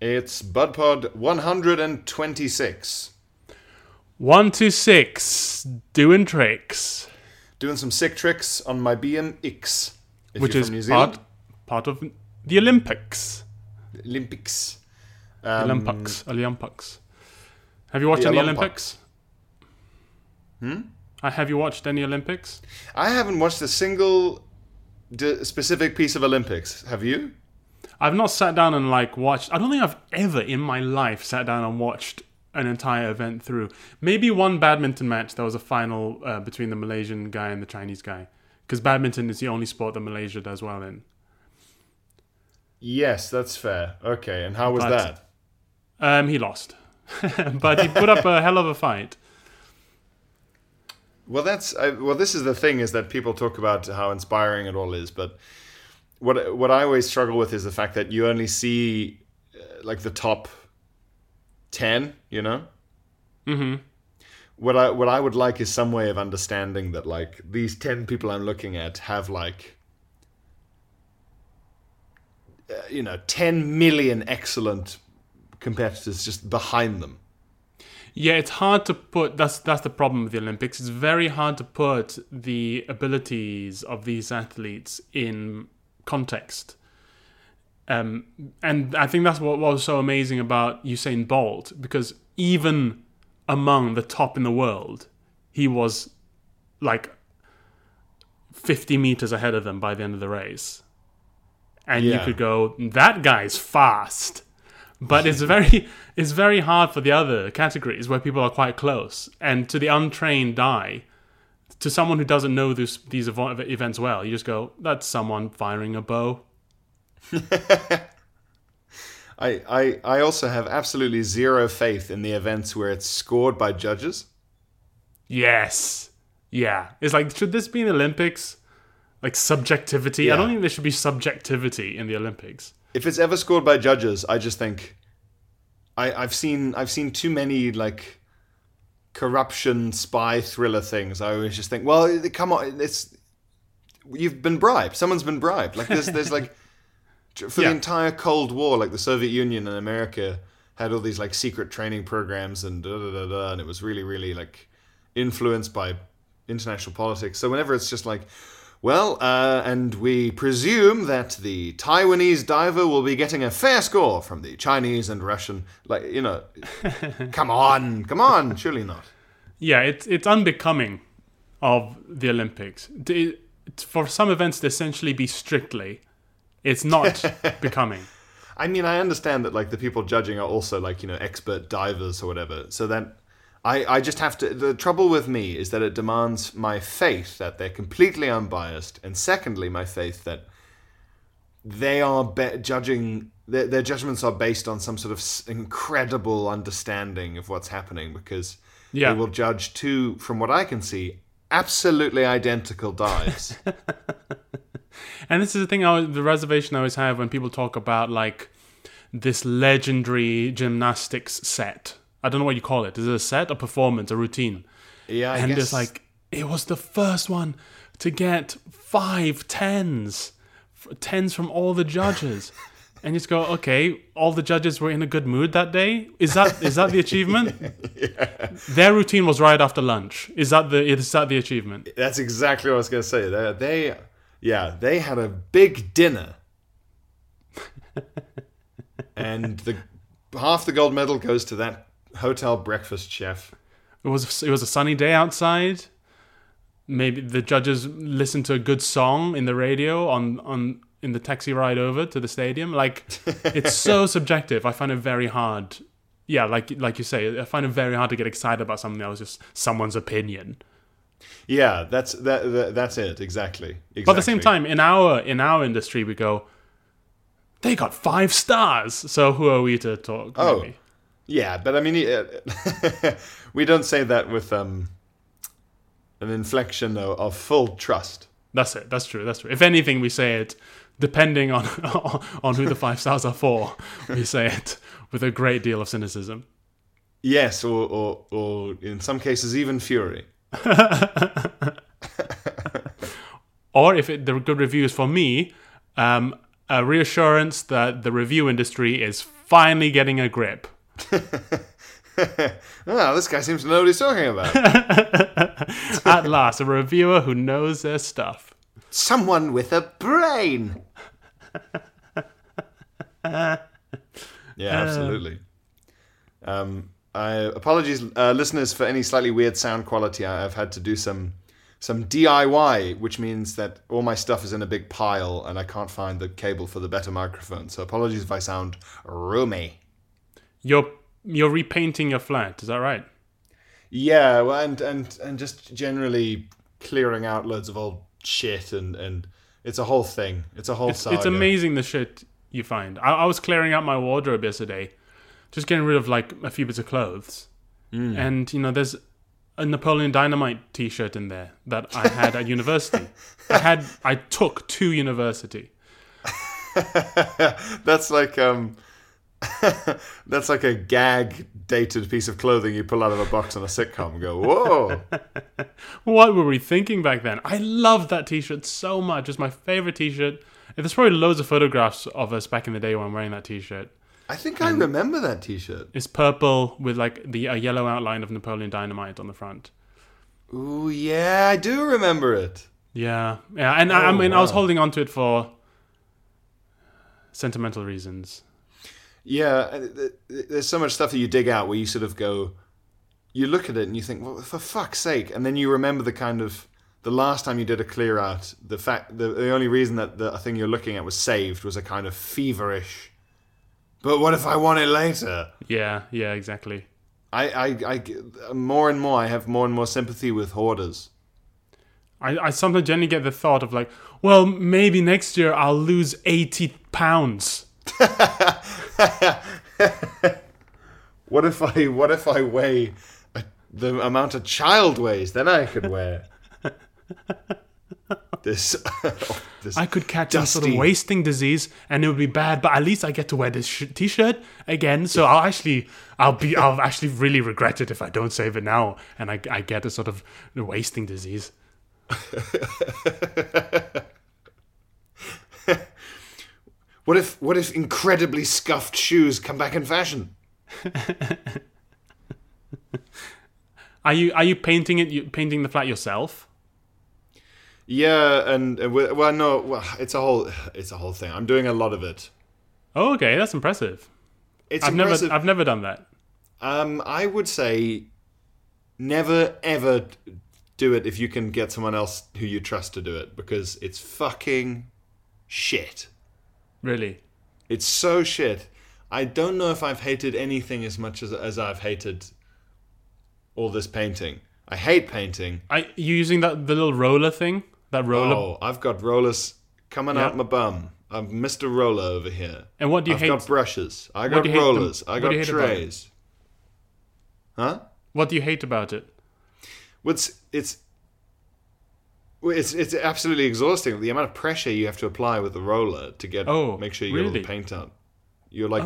It's BudPod 126. 126, doing tricks. Doing some sick tricks on my BMX. Which is part of the Olympics. Olympics. Have you watched any Olympics? Have you watched any Olympics? I haven't watched a single specific piece of Olympics. Have you? I've not sat down and watched. I don't think I've ever in my life sat down and watched an entire event through. Maybe one badminton match. There was a final between the Malaysian guy and the Chinese guy, because badminton is the only sport that Malaysia does well in. Yes, that's fair. Okay, and how was that? He lost, but he put up a hell of a fight. Well, this is the thing, is that people talk about how inspiring it all is, but what I always struggle with is the fact that you only see the top 10, you know? Mm-hmm. What I would like is some way of understanding that these 10 people I'm looking at have 10 million excellent competitors just behind them. Yeah, it's hard to put... That's the problem with the Olympics. It's very hard to put the abilities of these athletes in context. And I think that's what was so amazing about Usain Bolt, because even among the top in the world, he was 50 meters ahead of them by the end of the race. And You could go, that guy's fast. But it's very hard for the other categories where people are quite close. And to the untrained eye, to someone who doesn't know these events well, you just go, that's someone firing a bow. I also have absolutely zero faith in the events where it's scored by judges. Yes. Yeah. It's should this be an Olympics? Subjectivity? Yeah. I don't think there should be subjectivity in the Olympics. If it's ever scored by judges, I just think I've seen too many corruption spy thriller things. I always just think, well, come on, you've been bribed. Someone's been bribed. The entire Cold War, the Soviet Union and America had all these secret training programs and and it was really, really influenced by international politics. So whenever it's just and we presume that the Taiwanese diver will be getting a fair score from the Chinese and Russian. Come on, surely not. Yeah, it's unbecoming of the Olympics. For some events to essentially be strictly, it's not becoming. I mean, I understand that the people judging are also expert divers or whatever. So then I just have to... The trouble with me is that it demands my faith that they're completely unbiased, and secondly, my faith that they are judging... Their judgments are based on some sort of incredible understanding of what's happening, because they will judge two, from what I can see, absolutely identical dives. And this is the thing, the reservation I always have when people talk about, this legendary gymnastics set... I don't know what you call it. Is it a set, a performance, a routine? Yeah, I guess. And it's it was the first one to get 5 tens. 10s from all the judges. And you just go, okay, all the judges were in a good mood that day? Is that the achievement? Yeah. Their routine was right after lunch. Is that the achievement? That's exactly what I was going to say. They had a big dinner. And half the gold medal goes to that hotel breakfast chef. It was a sunny day outside. Maybe the judges listened to a good song in the radio in the taxi ride over to the stadium. It's so subjective. I find it very hard. Yeah, like you say, I find it very hard to get excited about something that was just someone's opinion. Yeah, that's it exactly. But at the same time, in our industry, we go, They got 5 stars. So who are we to talk? Oh, maybe? Yeah, but I mean, we don't say that with an inflection of full trust. That's it. That's true. That's true. If anything, we say it, depending on who the 5 stars are for, we say it with a great deal of cynicism. Yes, or in some cases even fury. Or if the good review is for me, a reassurance that the review industry is finally getting a grip. Oh, this guy seems to know what he's talking about. At last, a reviewer who knows their stuff. Someone with a brain. Yeah, absolutely. Apologies, listeners, for any slightly weird sound quality. I've had to do some DIY, which means that all my stuff is in a big pile and I can't find the cable for the better microphone. So apologies if I sound roomy. You're repainting your flat, is that right? Yeah, well, and just generally clearing out loads of old shit and it's a whole thing. It's a whole saga. It's amazing the shit you find. I was clearing out my wardrobe yesterday, just getting rid of like a few bits of clothes. Mm. And you know, there's a Napoleon Dynamite t-shirt in there that I had at university. I took to university. That's like that's like a gag dated piece of clothing you pull out of a box on a sitcom and go, whoa. What were we thinking back then? I love that t-shirt so much. It's my favorite t-shirt. There's probably loads of photographs of us back in the day when I'm wearing that t-shirt. I think I remember that t-shirt. It's purple with like a yellow outline of Napoleon Dynamite on the front. Ooh, yeah, I do remember it. Yeah, and I was holding on to it for sentimental reasons. Yeah, there's so much stuff that you dig out where you sort of go, you look at it and you think, well, for fuck's sake, and then you remember the kind of the last time you did a clear out, the fact the only reason that the thing you're looking at was saved was a kind of feverish. But what if I want it later? Yeah, exactly. I more and more, I have more and more sympathy with hoarders. I sometimes generally get the thought of like, well, maybe next year I'll lose 80 pounds. What if I weigh the amount a child weighs? Then I could wear this. This I could catch some sort of wasting disease, and it would be bad. But at least I get to wear this t-shirt again. So I'll actually really regret it if I don't save it now, and I get a sort of wasting disease. What if incredibly scuffed shoes come back in fashion? Are you painting it? You painting the flat yourself? Yeah, it's a whole thing. I'm doing a lot of it. Oh, okay, that's impressive. I've never done that. I would say never ever do it if you can get someone else who you trust to do it, because it's fucking shit. Really? It's so shit. I don't know if I've hated anything as much as I've hated all this painting. I hate painting. You using the little roller thing? That roller? Oh, I've got rollers coming out my bum. I'm Mr. Roller over here. And what do you hate? I've got brushes. I got rollers. I got trays. Huh? What do you hate about it? It's absolutely exhausting. The amount of pressure you have to apply with the roller to get make sure you get all the paint up. You're like,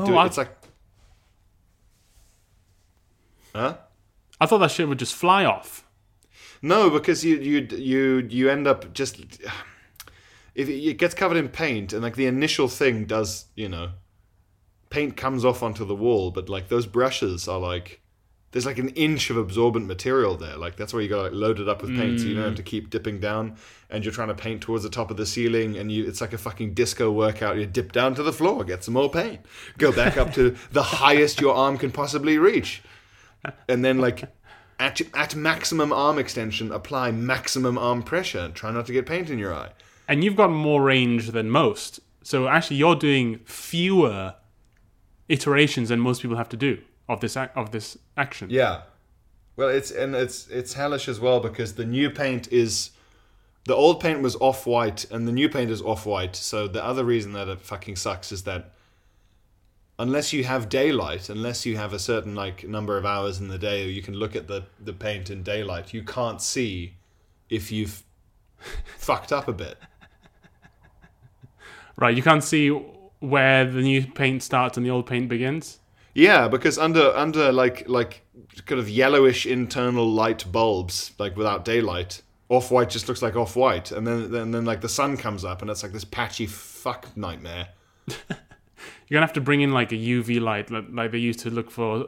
huh? I thought that shit would just fly off. No, because you end up just, if it gets covered in paint, and like the initial thing does, you know, paint comes off onto the wall, but like those brushes are like, there's like an inch of absorbent material there. Like that's where you got like loaded up with paint, so you don't have to keep dipping down, and you're trying to paint towards the top of the ceiling, and it's like a fucking disco workout. You dip down to the floor, get some more paint, go back up to the highest your arm can possibly reach. And then, like, at maximum arm extension, apply maximum arm pressure and try not to get paint in your eye. And you've got more range than most. So, actually, you're doing fewer iterations than most people have to do of this action. Yeah. Well, it's hellish as well, because the new paint is The old paint was off-white and the new paint is off-white. So the other reason that it fucking sucks is that unless you have daylight, unless you have a certain like number of hours in the day you can look at the paint in daylight, you can't see if you've fucked up a bit. Right, you can't see where the new paint starts and the old paint begins? Yeah, because under like kind of yellowish internal light bulbs, like without daylight, off-white just looks like off-white, and then like the sun comes up, and it's like this patchy fuck nightmare. You're gonna have to bring in like a UV light, like they used to look for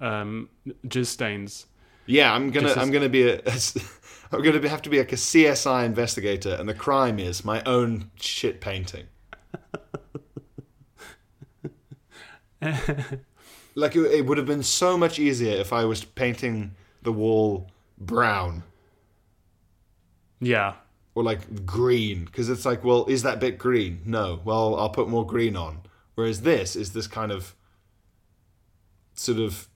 jizz stains. Yeah, I'm gonna have to be like a CSI investigator, and the crime is my own shit painting. Like it would have been so much easier if I was painting the wall brown. Yeah. Or like green. Because it's like, well, is that bit green? No. Well, I'll put more green on. Whereas this is this kind of sort of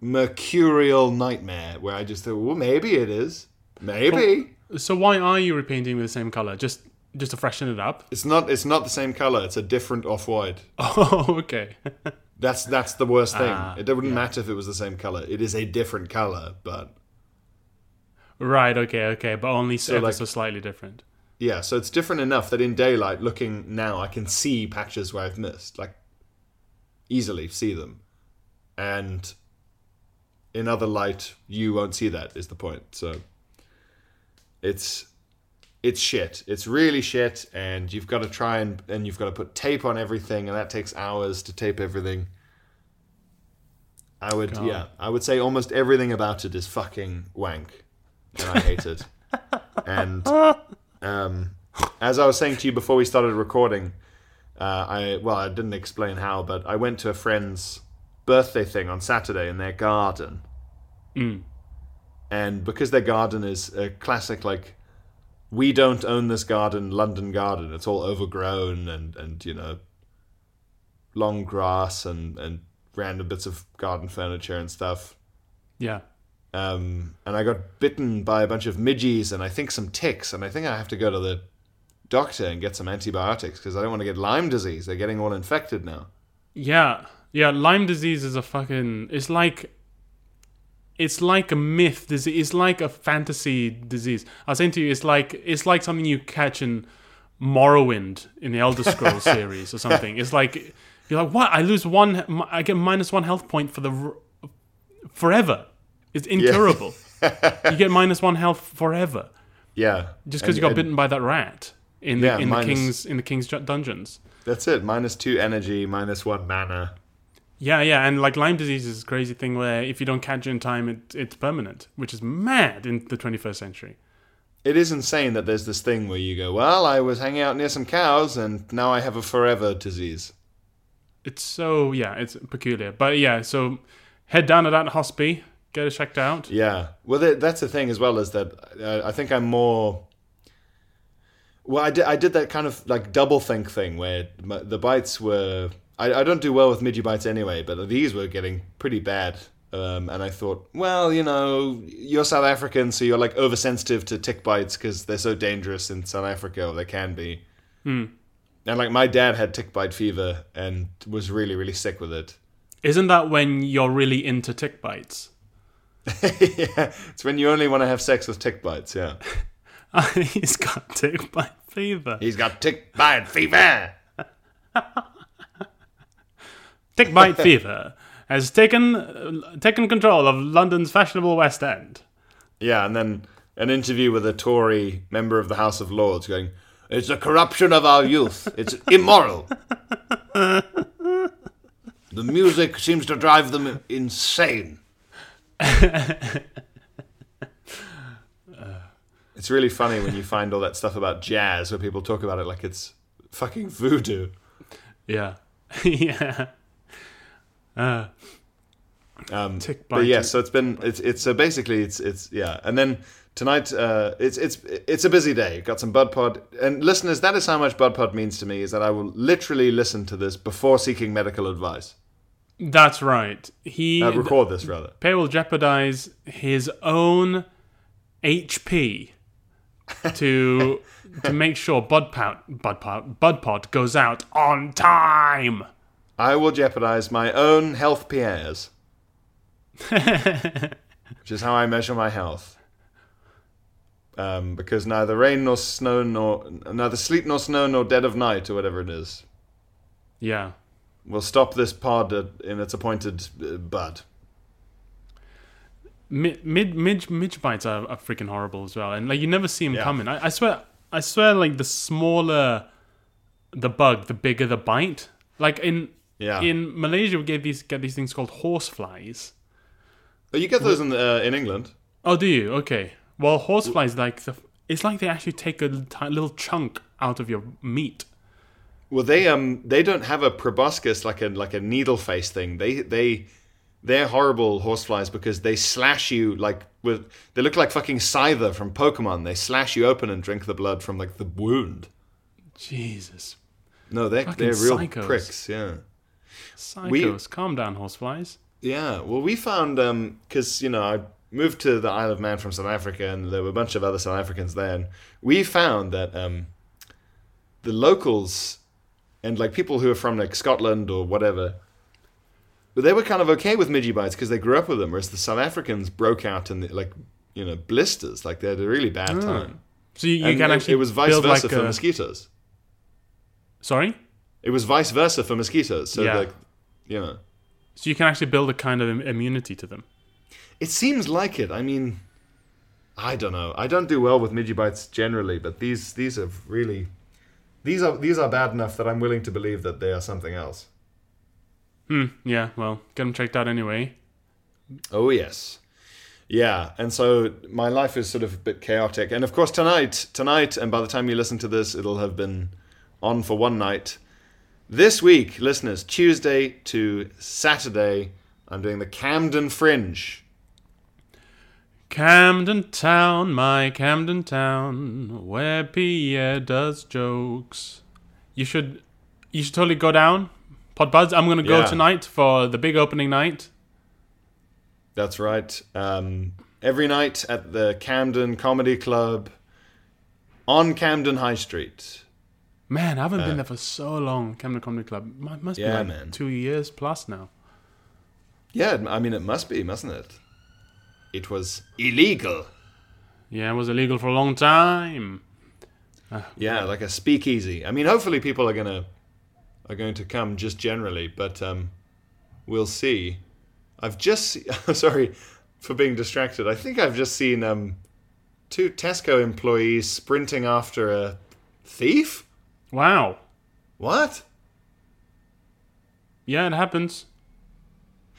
mercurial nightmare where I just thought, well, maybe it is. Maybe. Well, so why are you repainting with the same colour? Just to freshen it up? It's not the same colour. It's a different off-white. Oh, okay. That's the worst thing. It wouldn't matter if it was the same colour. It is a different colour, but... Right, okay, but only surface are slightly different. Yeah, so it's different enough that in daylight, looking now, I can see patches where I've missed, like, easily see them. And in other light, you won't see that, is the point. So it's shit. It's really shit, and you've got to try and you've got to put tape on everything, and that takes hours to tape everything. I would say almost everything about it is fucking wank. And I hate it. And as I was saying to you before we started recording, I didn't explain how, but I went to a friend's birthday thing on Saturday in their garden. Mm. And because their garden is a classic, like, we don't own this garden, London garden. It's all overgrown and you know, long grass and random bits of garden furniture and stuff. Yeah. And I got bitten by a bunch of midges and I think some ticks, and I think I have to go to the doctor and get some antibiotics because I don't want to get Lyme disease. They're getting all infected now. Yeah. Lyme disease is a fucking... It's like a myth disease. It's like a fantasy disease. I was saying to you, it's like something you catch in Morrowind in the Elder Scrolls series or something. It's like you're like, what? I get -1 health point for forever. It's incurable. Yeah. You get -1 health forever. Yeah. Just because you got bitten by that rat in the king's dungeons. That's it. -2 energy, -1 mana. Yeah, and like Lyme disease is a crazy thing where if you don't catch it in time, it's permanent, which is mad in the 21st century. It is insane that there's this thing where you go, well, I was hanging out near some cows and now I have a forever disease. It's so, yeah, it's peculiar. But yeah, so head down to that hospice. Get it checked out. Yeah. Well, that's the thing as well, is that I think I'm more... Well, I did that kind of like double-think thing where the bites were... I don't do well with midgie bites anyway, but these were getting pretty bad. And I thought, well, you know, you're South African, so you're like oversensitive to tick bites because they're so dangerous in South Africa, or they can be. Mm. And like my dad had tick bite fever and was really, really sick with it. Isn't that when you're really into tick bites? Yeah, it's when you only want to have sex with tick bites, yeah. He's got tick bite fever. He's got tick bite fever. Tick bite fever has taken control of London's fashionable West End. Yeah, and then an interview with a Tory member of the House of Lords going, it's the corruption of our youth. It's immoral. The music seems to drive them insane. It's really funny when you find all that stuff about jazz where people talk about it like it's fucking voodoo. Yeah. Yeah. Tick bite. But yeah, so it's basically yeah. And then tonight it's a busy day. Got some BudPod. And listeners, that is how much BudPod means to me, is that I will literally listen to this before seeking medical advice. That's right. He record this rather. Pei will jeopardize his own HP to make sure BudPod goes out on time. I will jeopardize my own health peers. Which is how I measure my health. Because neither sleep nor snow nor dead of night or whatever it is. Yeah. We'll stop this pod in its appointed bud. Midge bites are freaking horrible as well, and like you never see them coming. I swear, like the smaller the bug, the bigger the bite. Like in Malaysia, we get these things called horse flies. Oh, you get those in England. Oh, do you? Okay. Well, horse flies it's like they actually take a little chunk out of your meat. Well, they don't have a proboscis like a needle face thing. They're horrible horseflies because they slash you they look like fucking Scyther from Pokemon. They slash you open and drink the blood from like the wound. Jesus. No, they're real psychos. Pricks. Yeah. Psychos, calm down, horseflies. Yeah. Well, we found because I moved to the Isle of Man from South Africa, and there were a bunch of other South Africans there, and we found that the locals and like people who are from like Scotland or whatever. But they were kind of okay with midge bites because they grew up with them, whereas the South Africans broke out in blisters. Like they had a really bad time. So it was vice versa for mosquitoes. Sorry? It was vice versa for mosquitoes. So So you can actually build a kind of immunity to them. It seems like it. I mean, I don't know. I don't do well with midge bites generally, but these are really these are bad enough that I'm willing to believe that they are something else. Yeah, well, get them checked out anyway. Oh, yes. Yeah, and so my life is sort of a bit chaotic. And of course, tonight, and by the time you listen to this, it'll have been on for one night. This week, listeners, Tuesday to Saturday, I'm doing the Camden Fringe. Camden Town, my Camden Town, where Pierre does jokes. You should totally go down. Podbuds, I'm going to go tonight for the big opening night. That's right. Every night at the Camden Comedy Club on Camden High Street. Man, I haven't been there for so long, Camden Comedy Club. Must be like 2 years plus now. Yeah, I mean, it must be, mustn't it? It was illegal. Yeah, it was illegal for a long time. Like a speakeasy. I mean, hopefully people are going to come just generally, but we'll see. Sorry for being distracted. I think I've just seen two Tesco employees sprinting after a thief? Wow. What? Yeah, it happens.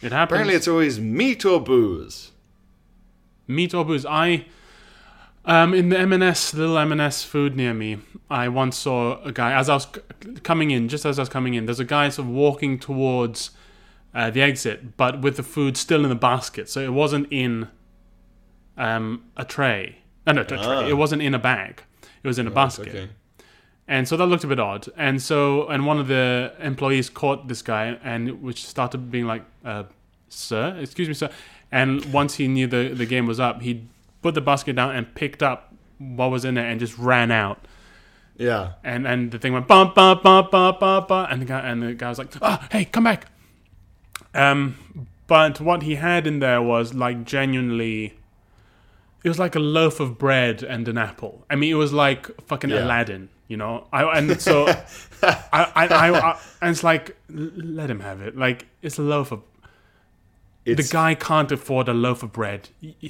It happens. Apparently it's always meat or booze. Meat or booze. In the little M&S food near me, I once saw a guy, as I was coming in, there's a guy sort of walking towards the exit, but with the food still in the basket. So it wasn't in a tray. It wasn't in a bag. It was in a basket. Okay. And so that looked a bit odd. And so, one of the employees caught this guy, and which started being like, sir, excuse me, sir. And once he knew the game was up, he put the basket down and picked up what was in it and just ran out. Yeah. And the thing went bum bum bum bum bum bum, and the guy was like, "Oh, hey, come back." But what he had in there was like genuinely, it was like a loaf of bread and an apple. I mean, it was like fucking Aladdin, you know. And it's like, let him have it. Like it's a loaf of. The guy can't afford a loaf of bread. He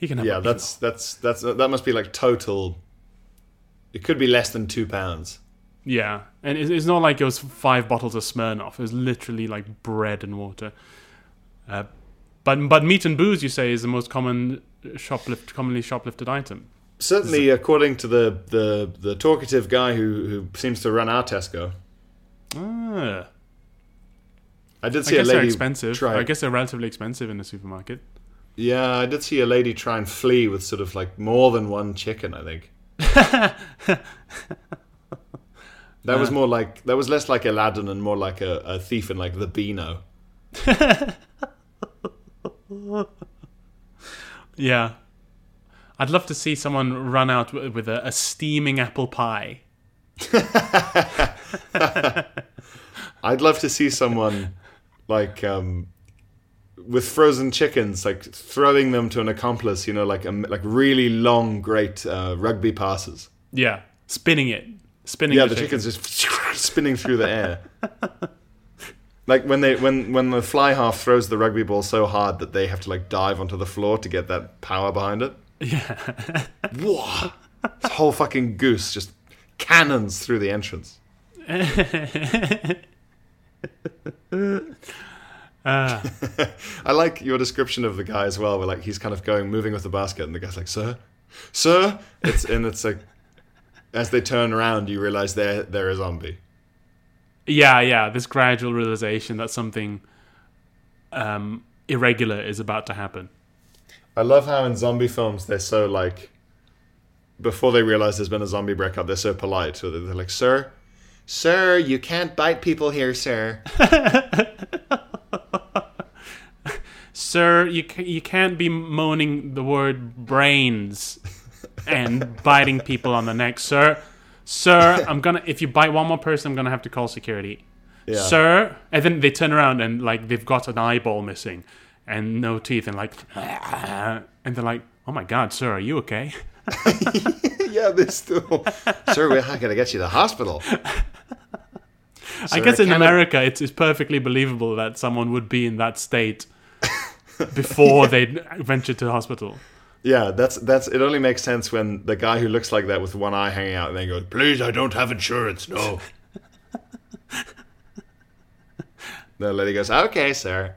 can have it. That must be like total. It could be less than £2. Yeah, and it's not like it was 5 bottles of Smirnoff. It was literally like bread and water. But meat and booze, you say, is the most common commonly shoplifted item. Certainly, according to the talkative guy who seems to run our Tesco. Ah. I did see a lady. Expensive. I guess they're relatively expensive in the supermarket. Yeah, I did see a lady try and flee with sort of like more than one chicken, I think. That was less like Aladdin and more like a thief in like the Beano. Yeah. I'd love to see someone run out with a steaming apple pie. I'd love to see someone like with frozen chickens, like throwing them to an accomplice. You know, like really long, great rugby passes. Yeah, spinning. Yeah, the chickens just spinning through the air. Like when the fly half throws the rugby ball so hard that they have to like dive onto the floor to get that power behind it. Yeah. Whoa! This whole fucking goose just cannons through the entrance. I like your description of the guy as well, where like he's kind of moving with the basket, and the guy's like, "Sir," it's like as they turn around, you realize they're a zombie. Yeah. This gradual realization that something irregular is about to happen. I love how in zombie films they're so like, before they realize there's been a zombie breakup, they're so polite. So they're like, "Sir, you can't bite people here, sir." "Sir, you can't be moaning the word brains and biting people on the neck, sir. Sir, if you bite one more person, I'm gonna have to call security." Yeah. "Sir," and then they turn around and like they've got an eyeball missing and no teeth, and like, and they're like, "Oh my God, sir, are you okay?" Yeah, they're still, "Sir, we're not gonna get you to the hospital." I guess in America, it's perfectly believable that someone would be in that state before they venture to the hospital. Yeah, that's. It only makes sense when the guy who looks like that with one eye hanging out and then goes, "Please, I don't have insurance, no." The lady goes, "Okay, sir."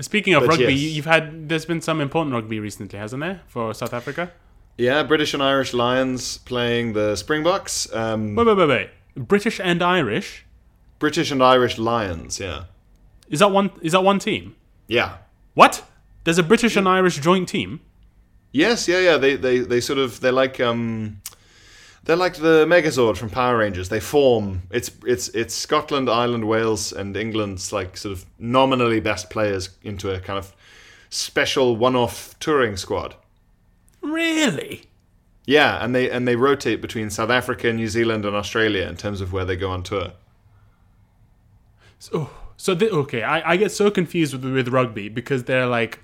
Speaking of rugby, yes. There's been some important rugby recently, hasn't there, for South Africa? Yeah, British and Irish Lions playing the Springboks. Wait. British and Irish? British and Irish Lions, yeah. Is that one team? Yeah. What? There's a British and Irish joint team? Yes, yeah. They sort of, they're like the Megazord from Power Rangers. They form, it's Scotland, Ireland, Wales and England's like sort of nominally best players into a kind of special one-off touring squad. Really? Yeah, and they rotate between South Africa, New Zealand, and Australia in terms of where they go on tour. I get so confused with rugby because there are like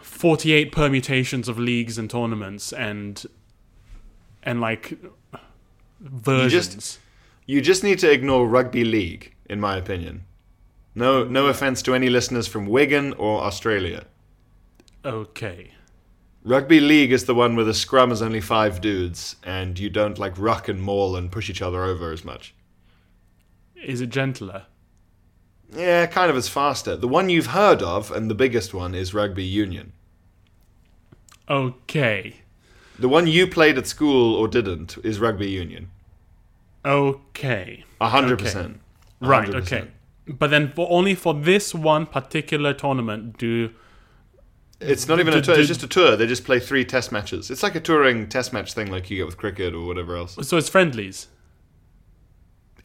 48 permutations of leagues and tournaments and like versions. You just need to ignore Rugby League, in my opinion. No offense to any listeners from Wigan or Australia. Okay. Rugby League is the one where the scrum is only 5 dudes and you don't like ruck and maul and push each other over as much. Is it gentler? Yeah, kind of. It's faster. The one you've heard of and the biggest one is Rugby Union. Okay. The one you played at school or didn't is Rugby Union. Okay. 100%. Right, okay. But then only for this one particular tournament do It's not even a tour, it's just a tour. They just play 3 test matches. It's like a touring test match thing like you get with cricket or whatever else. So it's friendlies?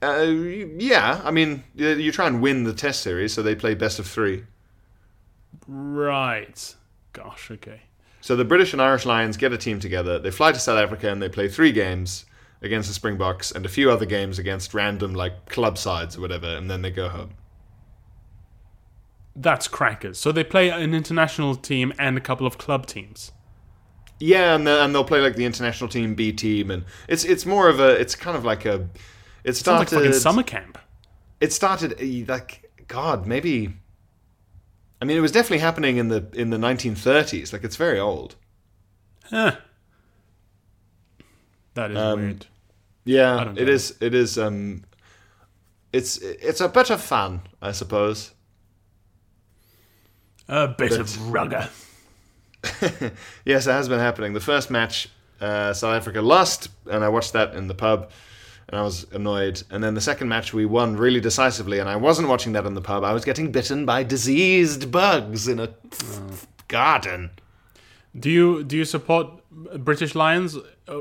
Yeah. I mean, you try and win the test series, so they play best of 3. Right. Gosh, okay. So the British and Irish Lions get a team together. They fly to South Africa and they play 3 games against the Springboks and a few other games against random like club sides or whatever, and then they go home. That's crackers. So they play an international team and a couple of club teams. Yeah, and they'll play like the international team B team, and it's more of a it started like fucking summer camp. It started like it was definitely happening in the 1930s. Like it's very old. Huh. That is weird. Yeah, it is. It is. It's a bit of fun, I suppose. A bit of rugger. Yes, it has been happening. The first match, South Africa lost, and I watched that in the pub, and I was annoyed. And then the second match, we won really decisively, and I wasn't watching that in the pub. I was getting bitten by diseased bugs in a garden. Do you support British Lions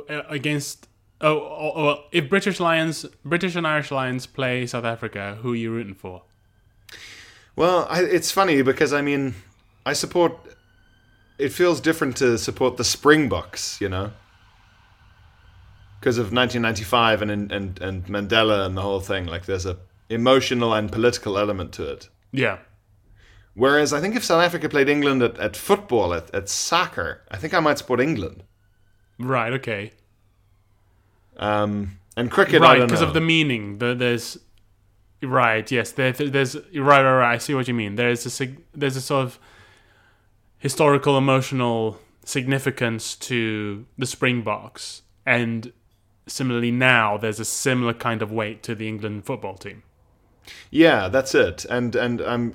against? Oh, if British and Irish Lions play South Africa, who are you rooting for? Well, it's funny because, I support... It feels different to support the Springboks, because of 1995 and Mandela and the whole thing. Like, there's an emotional and political element to it. Yeah. Whereas I think if South Africa played England at football, at soccer, I think I might support England. Right, okay. And cricket, right, I don't know. Right, because of the meaning. There's... Right, yes. There's right. I see what you mean. There's a sort of historical, emotional significance to the Springboks, and similarly now there's a similar kind of weight to the England football team. Yeah, that's it. And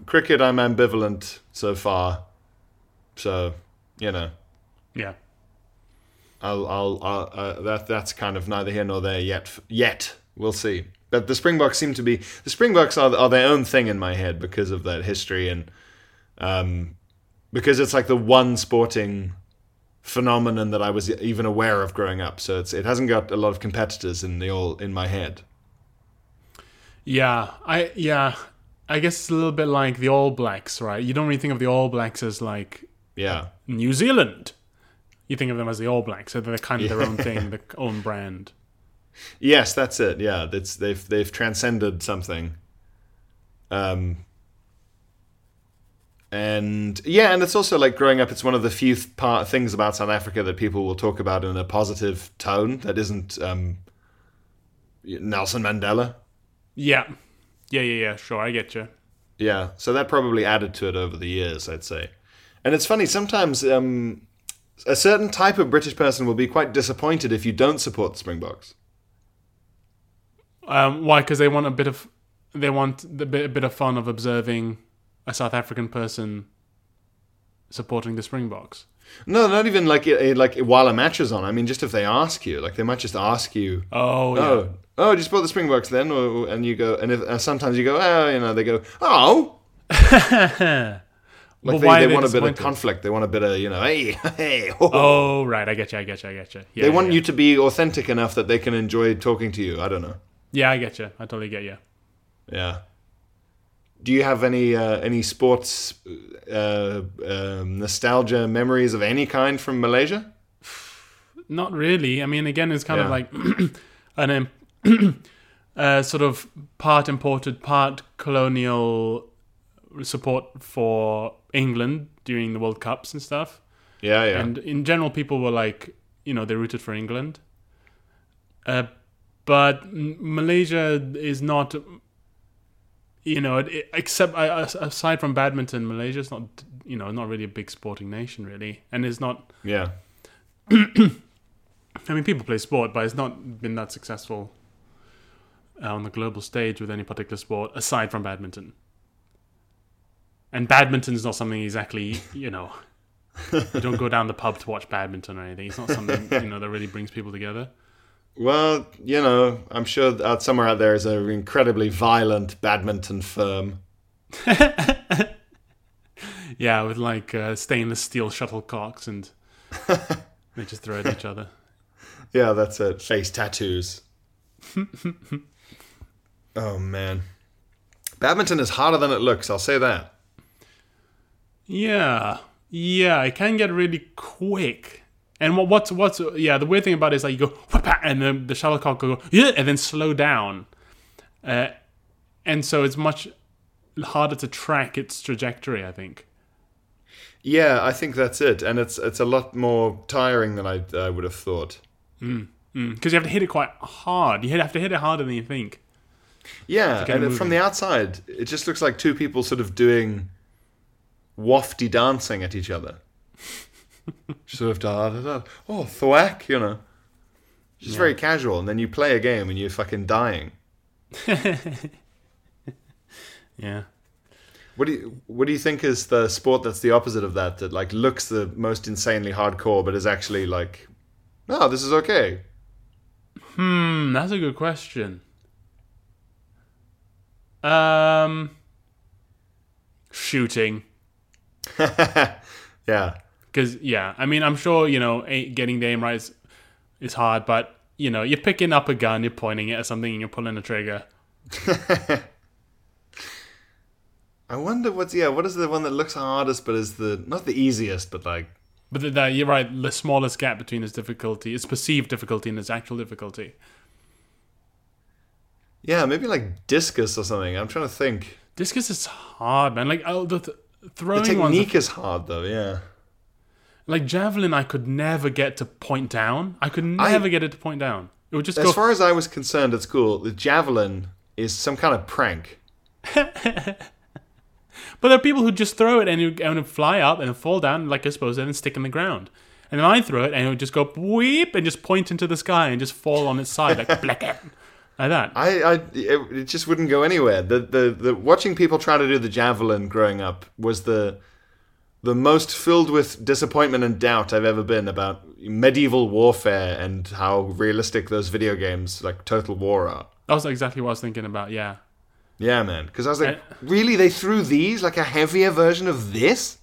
cricket, I'm ambivalent so far. So yeah. I'll that's kind of neither here nor there yet. We'll see. But the Springboks seem to be... The Springboks are their own thing in my head because of that history and because it's like the one sporting phenomenon that I was even aware of growing up. So it hasn't got a lot of competitors in my head. Yeah, I guess it's a little bit like the All Blacks, right? You don't really think of the All Blacks as like New Zealand. You think of them as the All Blacks. So they're kind of their own thing, their own brand. Yes, that's it. Yeah, they've transcended something, and it's also like growing up. It's one of the few things about South Africa that people will talk about in a positive tone that isn't Nelson Mandela. Yeah. Sure, I get you. Yeah, so that probably added to it over the years, I'd say. And it's funny sometimes. A certain type of British person will be quite disappointed if you don't support the Springboks. Why? Because they want a bit of fun of observing a South African person supporting the Springboks. No, not even like while a match is on. I mean, just if they ask you, like they might just ask you. Oh, yeah. Oh, you support the Springboks then, and you go, and if, sometimes you go, they go, oh. Like they want a bit of conflict. They want a bit of, hey. Oh, right. I get you. Yeah, they want you to be authentic enough that they can enjoy talking to you. I don't know. Yeah, I get you. I totally get you. Yeah. Do you have any sports nostalgia memories of any kind from Malaysia? Not really. I mean, again, it's kind of like an sort of part imported, part colonial support for England during the World Cups and stuff. Yeah. And in general, people were like, they rooted for England. But Malaysia is not, except aside from badminton, Malaysia is not, not really a big sporting nation, really. And it's not... Yeah. I mean, people play sport, but it's not been that successful on the global stage with any particular sport, aside from badminton. And badminton's not something exactly, you don't go down the pub to watch badminton or anything. It's not something, that really brings people together. Well, I'm sure that somewhere out there is an incredibly violent badminton firm. Yeah, with like stainless steel shuttlecocks, and they just throw at each other. Yeah, that's it. Face tattoos. Oh, man. Badminton is harder than it looks, I'll say that. Yeah, it can get really quick. And what's yeah, the weird thing about it is like you go, and then the shuttlecock will go, yeah, and then slow down. And so it's much harder to track its trajectory, I think. Yeah, I think that's it. And it's a lot more tiring than I would have thought. Because you have to hit it quite hard. You have to hit it harder than you think. Yeah, and from the outside, it just looks like two people sort of doing wafty dancing at each other. Sort of da-da-da. Oh, thwack, you know. Just very casual. And then you play a game and you're fucking dying. Yeah. What do you think is the sport that's the opposite of that? That like looks the most insanely hardcore, but is actually like, no, this is okay. That's a good question. Shooting. Yeah. Because, yeah, I mean, I'm sure, you know, getting the aim right is hard, but, you know, you're picking up a gun, you're pointing it at something, and you're pulling the trigger. I wonder what is the one that looks hardest, but is not the easiest, but like... But you're right, the smallest gap between its perceived difficulty and its actual difficulty. Yeah, maybe like discus or something. I'm trying to think. Discus is hard, man. Like, the throwing ones... The technique is hard, though, yeah. Like, javelin, I could never get to point down. It would just go... As far as I was concerned at school, the javelin is some kind of prank. But there are people who just throw it and it would fly up and fall down, like I suppose, and then stick in the ground. And then I throw it and it would just go weep and just point into the sky and just fall on its side like black like that. It just wouldn't go anywhere. The watching people try to do the javelin growing up was the most filled with disappointment and doubt I've ever been about medieval warfare and how realistic those video games like Total War are. That's exactly what I was thinking about. Yeah. Yeah, man. Because I was like, really? They threw these? Like a heavier version of this?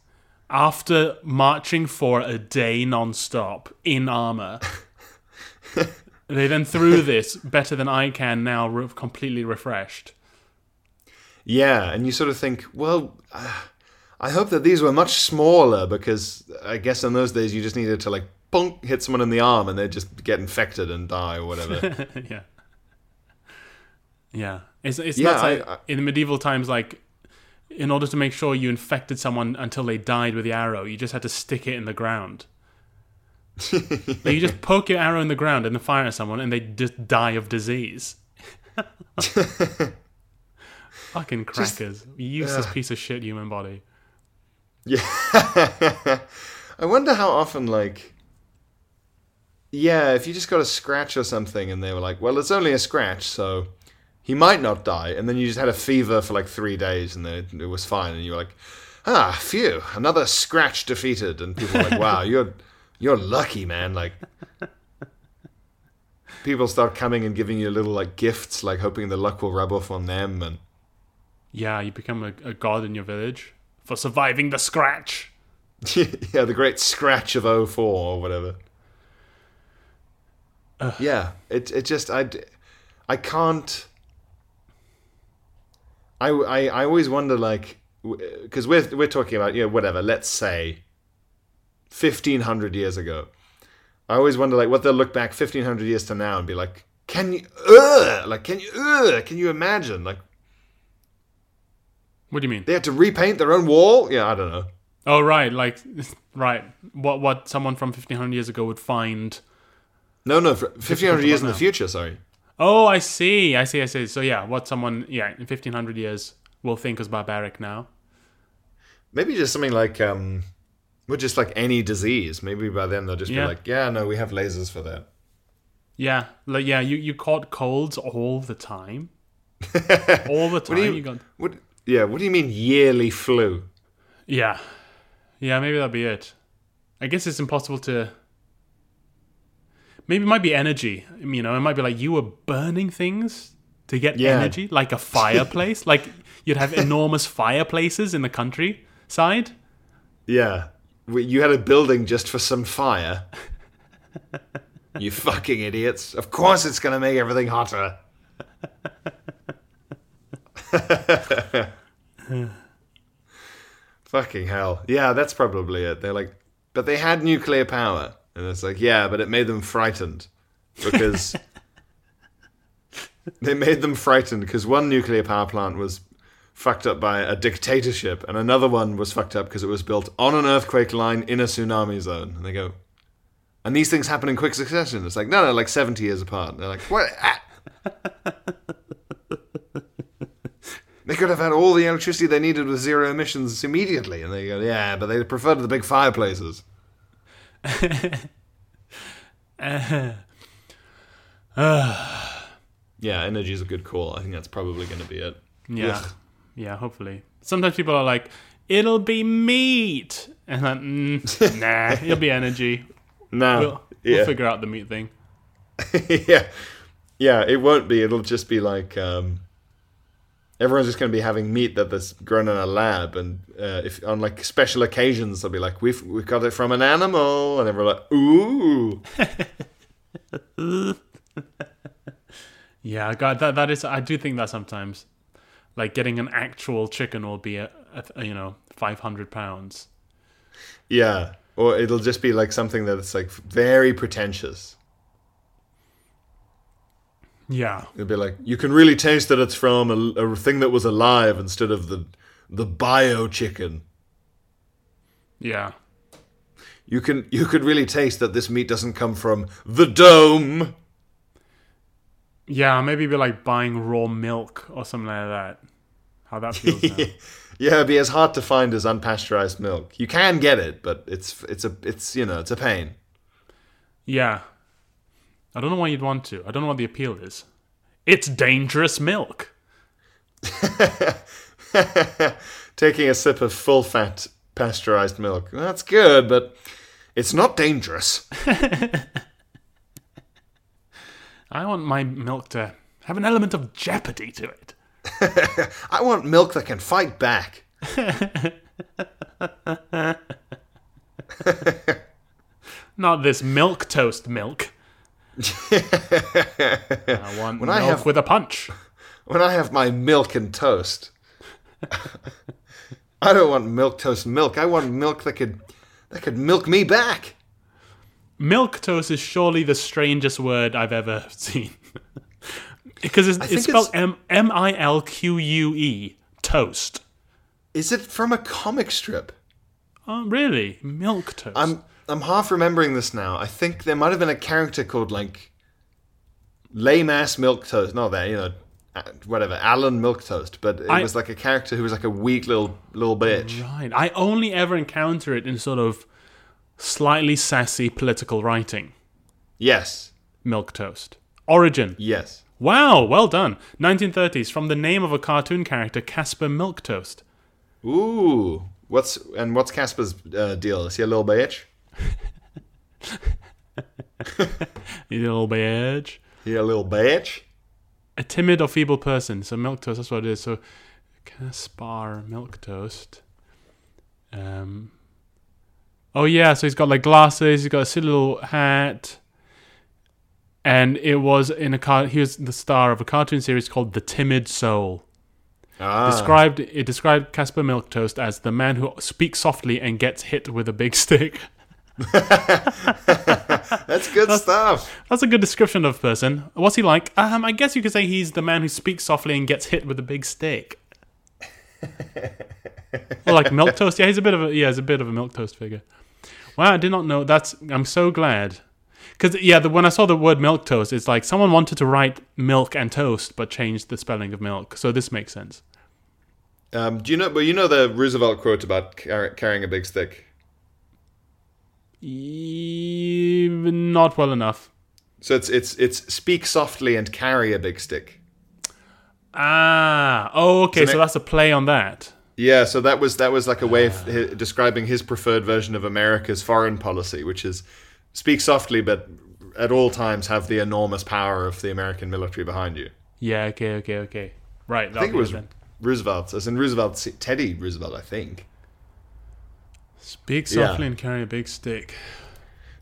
After marching for a day nonstop in armor, they then threw this better than I can now, completely refreshed. Yeah, and you sort of think, well, I hope that these were much smaller, because I guess in those days you just needed to like, bonk, hit someone in the arm and they'd just get infected and die or whatever. Yeah. Yeah. It's not like in the medieval times, like, in order to make sure you infected someone until they died with the arrow, you just had to stick it in the ground. Like, you just poke your arrow in the ground and then fire at someone and they just die of disease. Fucking crackers. Useless piece of shit human body. Yeah. I wonder how often, like... Yeah, if you just got a scratch or something and they were like, well, it's only a scratch, so... He might not die, and then you just had a fever for like 3 days, and then it was fine, and you were like, ah, phew, another scratch defeated, and people were like, wow, you're lucky, man. Like, people start coming and giving you little like gifts, like hoping the luck will rub off on them, and yeah, you become a god in your village for surviving the scratch. Yeah, the great scratch of 2004 or whatever. Yeah, it just I can't. I always wonder, like, because we're talking about, you know, whatever, let's say 1,500 years ago. I always wonder, like, what they'll look back 1,500 years to now and be like, can you imagine? Like, what do you mean? They had to repaint their own wall? Yeah, I don't know. Oh, right, like, right. What someone from 1,500 years ago would find... No, 1,500 years in the future, sorry. Oh, I see. So, yeah, what someone, in 1,500 years will think is barbaric now. Maybe just something like, just like any disease. Maybe by then they'll just be like, yeah, no, we have lasers for that. Yeah, like, yeah, you caught colds all the time. All the time. What do you mean yearly flu? Yeah. Yeah, maybe that'll be it. I guess it's impossible to... Maybe it might be energy, you know, it might be like you were burning things to get energy, like a fireplace. Like you'd have enormous fireplaces in the countryside Yeah. You had a building just for some fire. You fucking idiots. Of course it's going to make everything hotter. Fucking hell. Yeah, that's probably it. They're like, but they had nuclear power. And it's like, yeah, but it made them frightened. Because they made them frightened because one nuclear power plant was fucked up by a dictatorship and another one was fucked up because it was built on an earthquake line in a tsunami zone. And they go, and these things happen in quick succession. It's like, no, like 70 years apart. And they're like, what? Ah. They could have had all the electricity they needed with zero emissions immediately. And they go, yeah, but they preferred the big fireplaces. Yeah, energy's a good call. I think that's probably going to be it. Yeah. Ugh. Yeah, hopefully. Sometimes people are like, it'll be meat. And I'm like, nah, it'll be energy. No. We'll figure out the meat thing. Yeah. Yeah, it won't be. It'll just be like... everyone's just going to be having meat that's grown in a lab, and if on like special occasions, they'll be like, "We got it from an animal," and everyone's like, "Ooh." Yeah, God, that is. I do think that sometimes, like getting an actual chicken will be a 500 pounds. Yeah, or it'll just be like something that's like very pretentious. Yeah. It'd be like, you can really taste that it's from a thing that was alive instead of the bio chicken. Yeah. You could really taste that this meat doesn't come from the dome. Yeah, maybe it'd be like buying raw milk or something like that. How that feels now. Yeah, it'd be as hard to find as unpasteurized milk. You can get it, but it's a pain. Yeah. I don't know why you'd want to. I don't know what the appeal is. It's dangerous milk. Taking a sip of full-fat pasteurized milk. That's good, but it's not dangerous. I want my milk to have an element of jeopardy to it. I want milk that can fight back. Not this milk toast milk. I want when milk with a punch. When I have my milk and toast, I don't want milk toast milk. I want milk that could milk me back. Milk toast is surely the strangest word I've ever seen, because it's spelled milque toast. Is it from a comic strip? Oh, really? Milk toast. I'm half remembering this now. I think there might have been a character called, like, lame-ass Milquetoast. Not that, whatever, Alan Milquetoast. But it was, like, a character who was, like, a weak little bitch. Right. I only ever encounter it in sort of slightly sassy political writing. Yes. Milquetoast. Origin. Yes. Wow, well done. 1930s, from the name of a cartoon character, Casper Milquetoast. Ooh. What's Casper's deal? Is he a little bitch? You little bitch. A timid or feeble person. So Milquetoast, that's what it is. So Caspar Milquetoast. Oh yeah, so he's got like glasses. He's got a silly little hat. And it was he was the star of a cartoon series called The Timid Soul. It described Casper Milquetoast as the man who speaks softly and gets hit with a big stick. That's good stuff. That's a good description of a person. What's he like? I guess you could say he's the man who speaks softly and gets hit with a big stick. Or like Milquetoast. Yeah, he's a bit of a Milquetoast figure. Wow, I did not know. I'm so glad. Because when I saw the word milk toast, it's like someone wanted to write milk and toast, but changed the spelling of milk. So this makes sense. Do you know the Roosevelt quote about carrying a big stick? Not well enough. So it's speak softly and carry a big stick. Ah, oh, okay. So that's a play on that. Yeah, so that was like a way of describing his preferred version of America's foreign policy, which is. Speak softly, but at all times have the enormous power of the American military behind you. Yeah, okay. Right, I think it was Roosevelt, as in Teddy Roosevelt, I think. Speak softly and carry a big stick.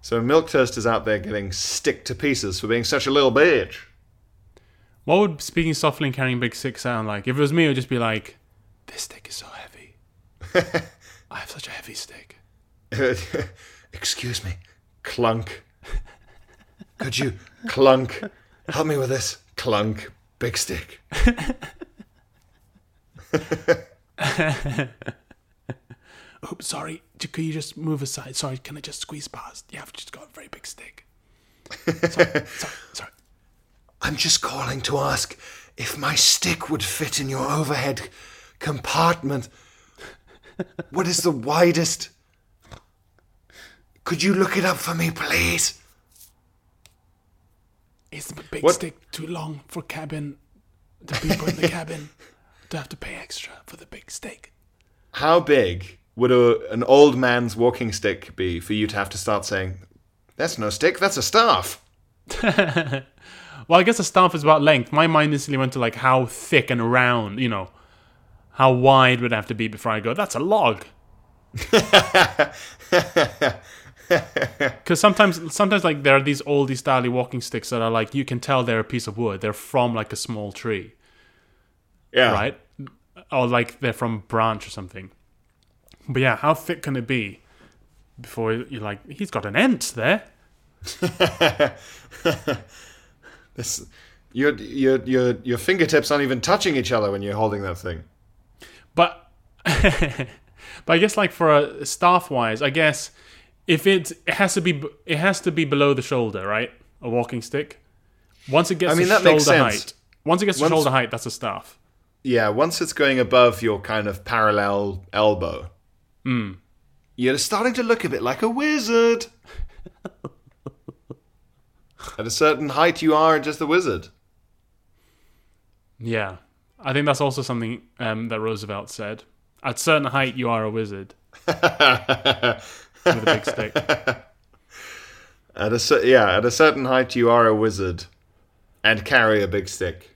So Milquetoast is out there getting stick to pieces for being such a little bitch. What would speaking softly and carrying a big stick sound like? If it was me, it would just be like, this stick is so heavy. I have such a heavy stick. Excuse me. Clunk. Could you clunk? Help me with this. Clunk. Big stick. Oops, sorry. Could you just move aside? Sorry, can I just squeeze past? Yeah, I've just got a very big stick. Sorry. I'm just calling to ask if my stick would fit in your overhead compartment. What is the widest? Could you look it up for me, please? Is the big stick too long for cabin? The people in the cabin to have to pay extra for the big stick. How big would an old man's walking stick be for you to have to start saying, that's no stick, that's a staff? Well, I guess a staff is about length. My mind instantly went to like how thick and round, you know, how wide would it have to be before I go, that's a log. Because sometimes like there are these oldie style walking sticks that are like, you can tell they're a piece of wood. They're from like a small tree. Yeah. Right? Or like they're from a branch or something. But yeah, how thick can it be before you're like, he's got an ent there. This, your fingertips aren't even touching each other when you're holding that thing. But I guess like for a staff wise, I guess if it has to be below the shoulder, right? A walking stick. Once it gets to shoulder height. Once it gets to shoulder height, that's a staff. Yeah, once it's going above your kind of parallel elbow, you're starting to look a bit like a wizard. At a certain height, you are just a wizard. Yeah. I think that's also something that Roosevelt said. At a certain height, you are a wizard. With a big stick. At a certain height, you are a wizard. And carry a big stick.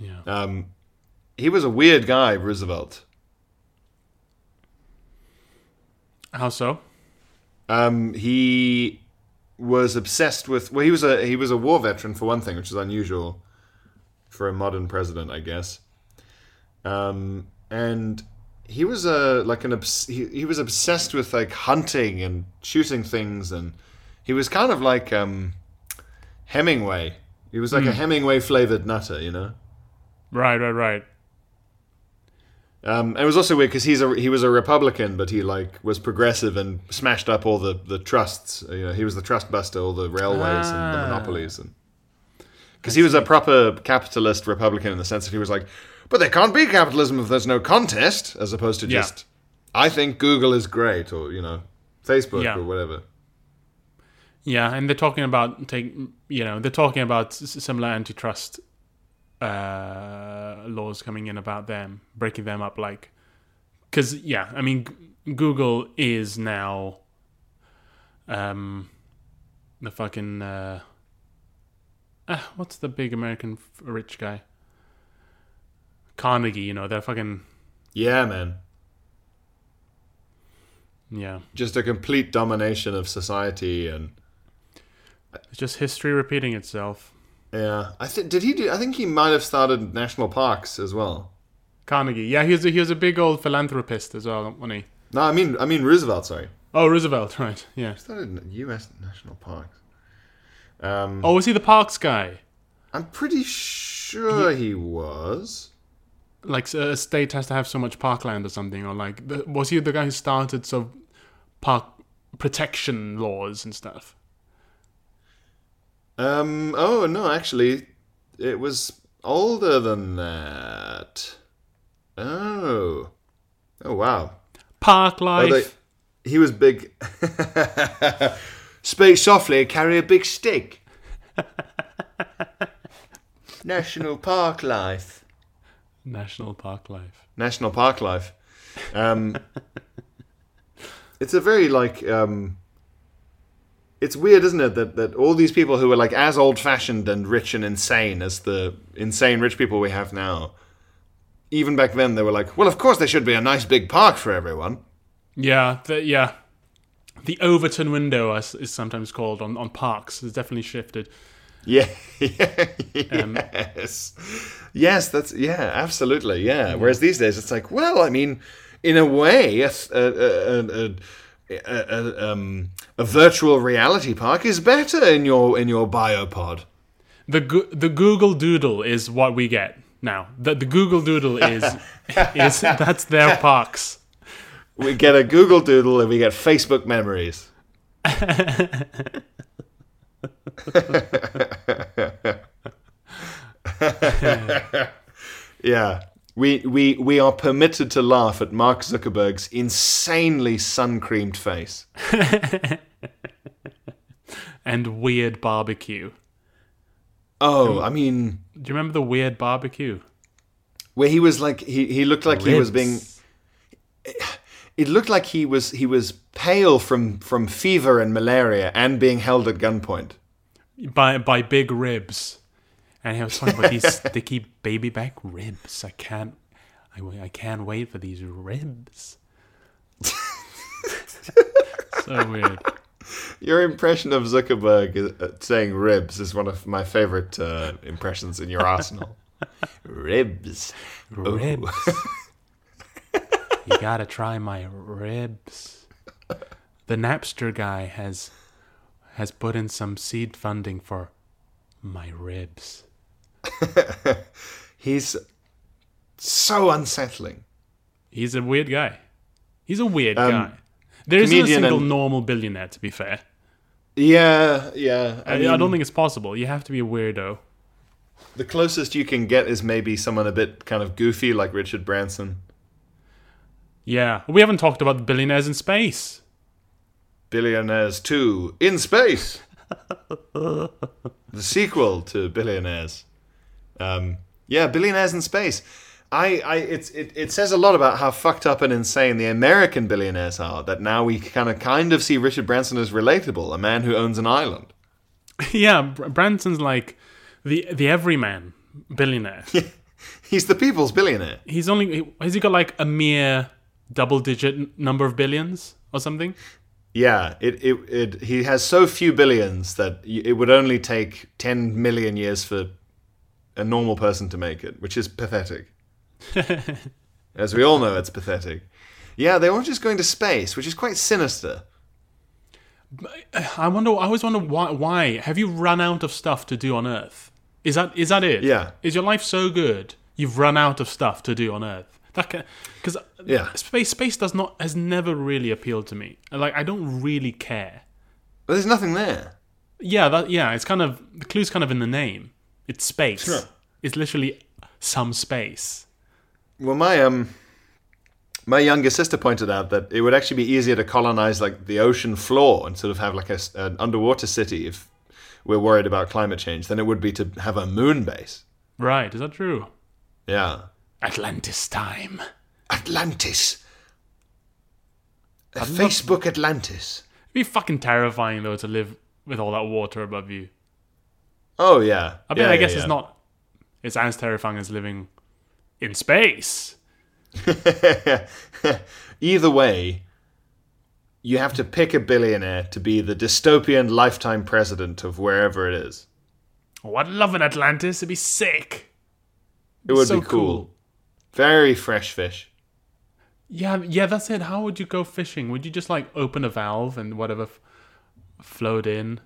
Yeah. He was a weird guy, Roosevelt. How so? He was obsessed with. Well, he was a war veteran for one thing, which is unusual for a modern president, I guess. And he was he was obsessed with like hunting and shooting things, and he was kind of like Hemingway. He was like a Hemingway flavored nutter, you know. Right. And it was also weird because he was a Republican, but he like was progressive and smashed up all the trusts. You know, he was the trust buster, all the railways and the monopolies, and because he was a proper capitalist Republican in the sense that he was like, but there can't be capitalism if there's no contest, as opposed to just I think Google is great, or you know, Facebook or whatever. Yeah, and they're talking about similar antitrust laws coming in about them, breaking them up, like, because Google is now the fucking what's the big American rich guy, Carnegie, you know, they're fucking just a complete domination of society, and it's just history repeating itself. Yeah, I think he might have started national parks as well. Carnegie, yeah, he was a big old philanthropist as well, wasn't he? No, I mean Roosevelt, sorry. Oh, Roosevelt, right? Yeah, he started U.S. national parks. Was he the parks guy? I'm pretty sure he was. Like a state has to have so much parkland or something, or like was he the guy who started park protection laws and stuff? Oh, no, actually, it was older than that. Oh, wow. Park life. He was big. Speak softly and carry a big stick. National park life. It's a very, like... It's weird, isn't it, that all these people who were like as old-fashioned and rich and insane as the insane rich people we have now even back then they were like, well, of course there should be a nice big park for everyone. Yeah, the Overton window is sometimes called on parks. It's definitely shifted. Yeah. Yes. Yes, that's, yeah, absolutely, yeah. Whereas these days it's like, well, I mean, in a way, a virtual reality park is better in your biopod. The Google Doodle is what we get now. The Google Doodle is that's their parks. We get a Google Doodle and we get Facebook memories. Yeah. We are permitted to laugh at Mark Zuckerberg's insanely sun-creamed face. And weird barbecue. Oh, I mean... Do you remember the weird barbecue? Where he was like... He looked like Lids. He was being... It looked like he was pale from fever and malaria and being held at gunpoint. By big ribs. And he was talking about these sticky baby back ribs. I can't wait for these ribs. So weird. Your impression of Zuckerberg saying ribs is one of my favorite impressions in your arsenal. Ribs. Ribs. You gotta try my ribs. The Napster guy has put in some seed funding for my ribs. He's so unsettling. He's a weird guy. He's a weird guy. There isn't a single normal billionaire, to be fair. Yeah. I mean, I don't think it's possible. You have to be a weirdo. The closest you can get is maybe someone a bit kind of goofy like Richard Branson. Yeah. We haven't talked about billionaires in space. Billionaires 2 in space. The sequel to Billionaires. Billionaires in Space. It says a lot about how fucked up and insane the American billionaires are, that now we kind of see Richard Branson as relatable, a man who owns an island. Yeah, Branson's like the everyman billionaire. He's the people's billionaire. Has he got like a mere double-digit number of billions or something? Yeah, he has so few billions that it would only take 10 million years for a normal person to make it, which is pathetic. As we all know, it's pathetic. Yeah, they're all just going to space, which is quite sinister. I always wonder why. Have you run out of stuff to do on Earth? Is that it? Yeah. Is your life so good you've run out of stuff to do on Earth? Because space has never really appealed to me. Like, I don't really care. But there's nothing there. Yeah, it's kind of, the clue's kind of in the name. It's space. Sure. It's literally some space. Well, my younger sister pointed out that it would actually be easier to colonize like the ocean floor and sort of have like an underwater city if we're worried about climate change than it would be to have a moon base. Right? Is that true? Yeah. Atlantis time. Atlantis. Facebook Atlantis. It'd be fucking terrifying, though, to live with all that water above you. Oh, yeah. I guess it's not... It's as terrifying as living in space. Either way, you have to pick a billionaire to be the dystopian lifetime president of wherever it is. Oh, I'd love an Atlantis. It'd be sick. It would be cool. Very fresh fish. Yeah, that's it. How would you go fishing? Would you just like open a valve and whatever flowed in?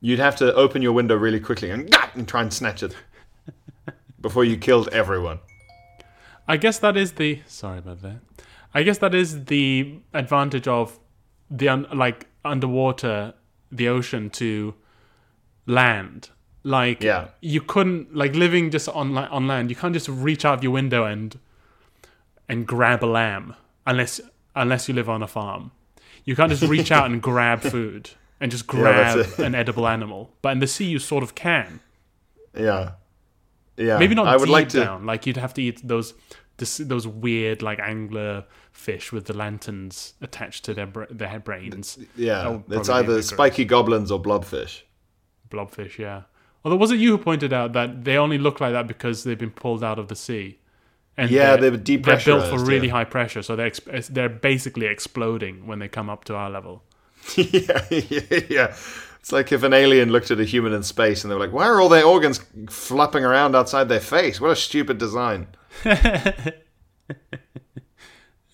You'd have to open your window really quickly and try and snatch it before you killed everyone. I guess that is the advantage of the underwater, the ocean to land. Like, yeah. You couldn't, like, living just on land, you can't just reach out of your window and grab a lamb unless you live on a farm. You can't just reach out and grab food and just grab an edible animal. But in the sea, you sort of can. Yeah. Maybe not deep down. Like, you'd have to eat those weird, like, angler fish with the lanterns attached to their brains. Yeah, it's either spiky goblins or blobfish. Blobfish, yeah. Although was it you who pointed out that they only look like that because they've been pulled out of the sea? And yeah, they're depressurized. They're built for really high pressure, so they're basically exploding when they come up to our level. Yeah. It's like if an alien looked at a human in space and they were like, why are all their organs flopping around outside their face? What a stupid design.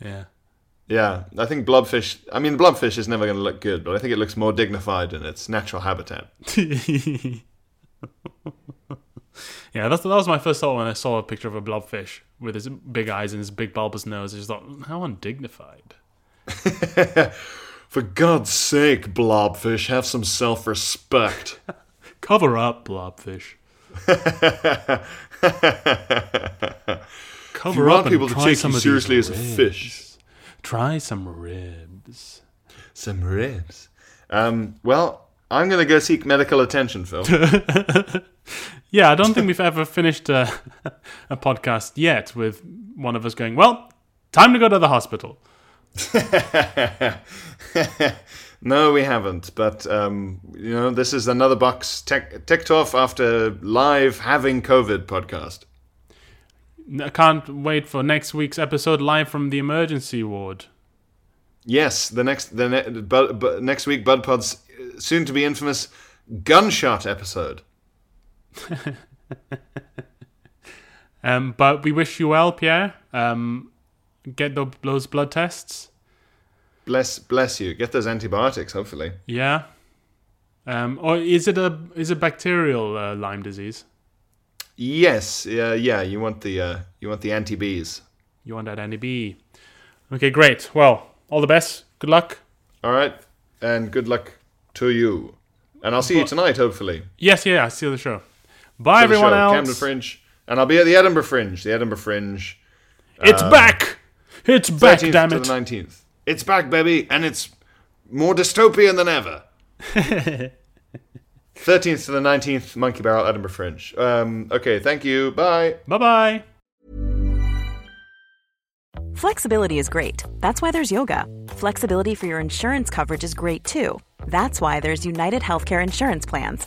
Yeah. Yeah, I think blobfish... I mean, the blobfish is never going to look good, but I think it looks more dignified in its natural habitat. Yeah, that was my first thought when I saw a picture of a blobfish with his big eyes and his big bulbous nose. I just thought, how undignified. For God's sake, blobfish, have some self-respect. Cover up, blobfish. Cover up and people to take you seriously as a fish. Try some ribs. Some ribs. Well, I'm going to go seek medical attention, Phil. Yeah, I don't think we've ever finished a podcast yet with one of us going, well, time to go to the hospital. No, we haven't. But this is another box ticked off after live having COVID podcast. I can't wait for next week's episode live from the emergency ward. Yes, next week BudPod's soon to be infamous gunshot episode. But we wish you well, Pierre. Get those blood tests. Bless you. Get those antibiotics, hopefully. Yeah. Or is it bacterial Lyme disease? Yes. Yeah. You want the anti-Bs. You want that anti-B. Okay. Great. Well, all the best. Good luck. All right, and good luck to you. And I'll see you tonight, hopefully. Yes. Yeah. I'll see you at the show. Bye, everyone else. Camden Fringe, and I'll be at the Edinburgh Fringe. The Edinburgh Fringe. It's back. It's back, damn it. 13th to the 19th. It's back, baby, and it's more dystopian than ever. 13th to the 19th, Monkey Barrel, Edinburgh Fringe. Okay, thank you. Bye. Bye-bye. Flexibility is great. That's why there's yoga. Flexibility for your insurance coverage is great, too. That's why there's United Healthcare Insurance Plans.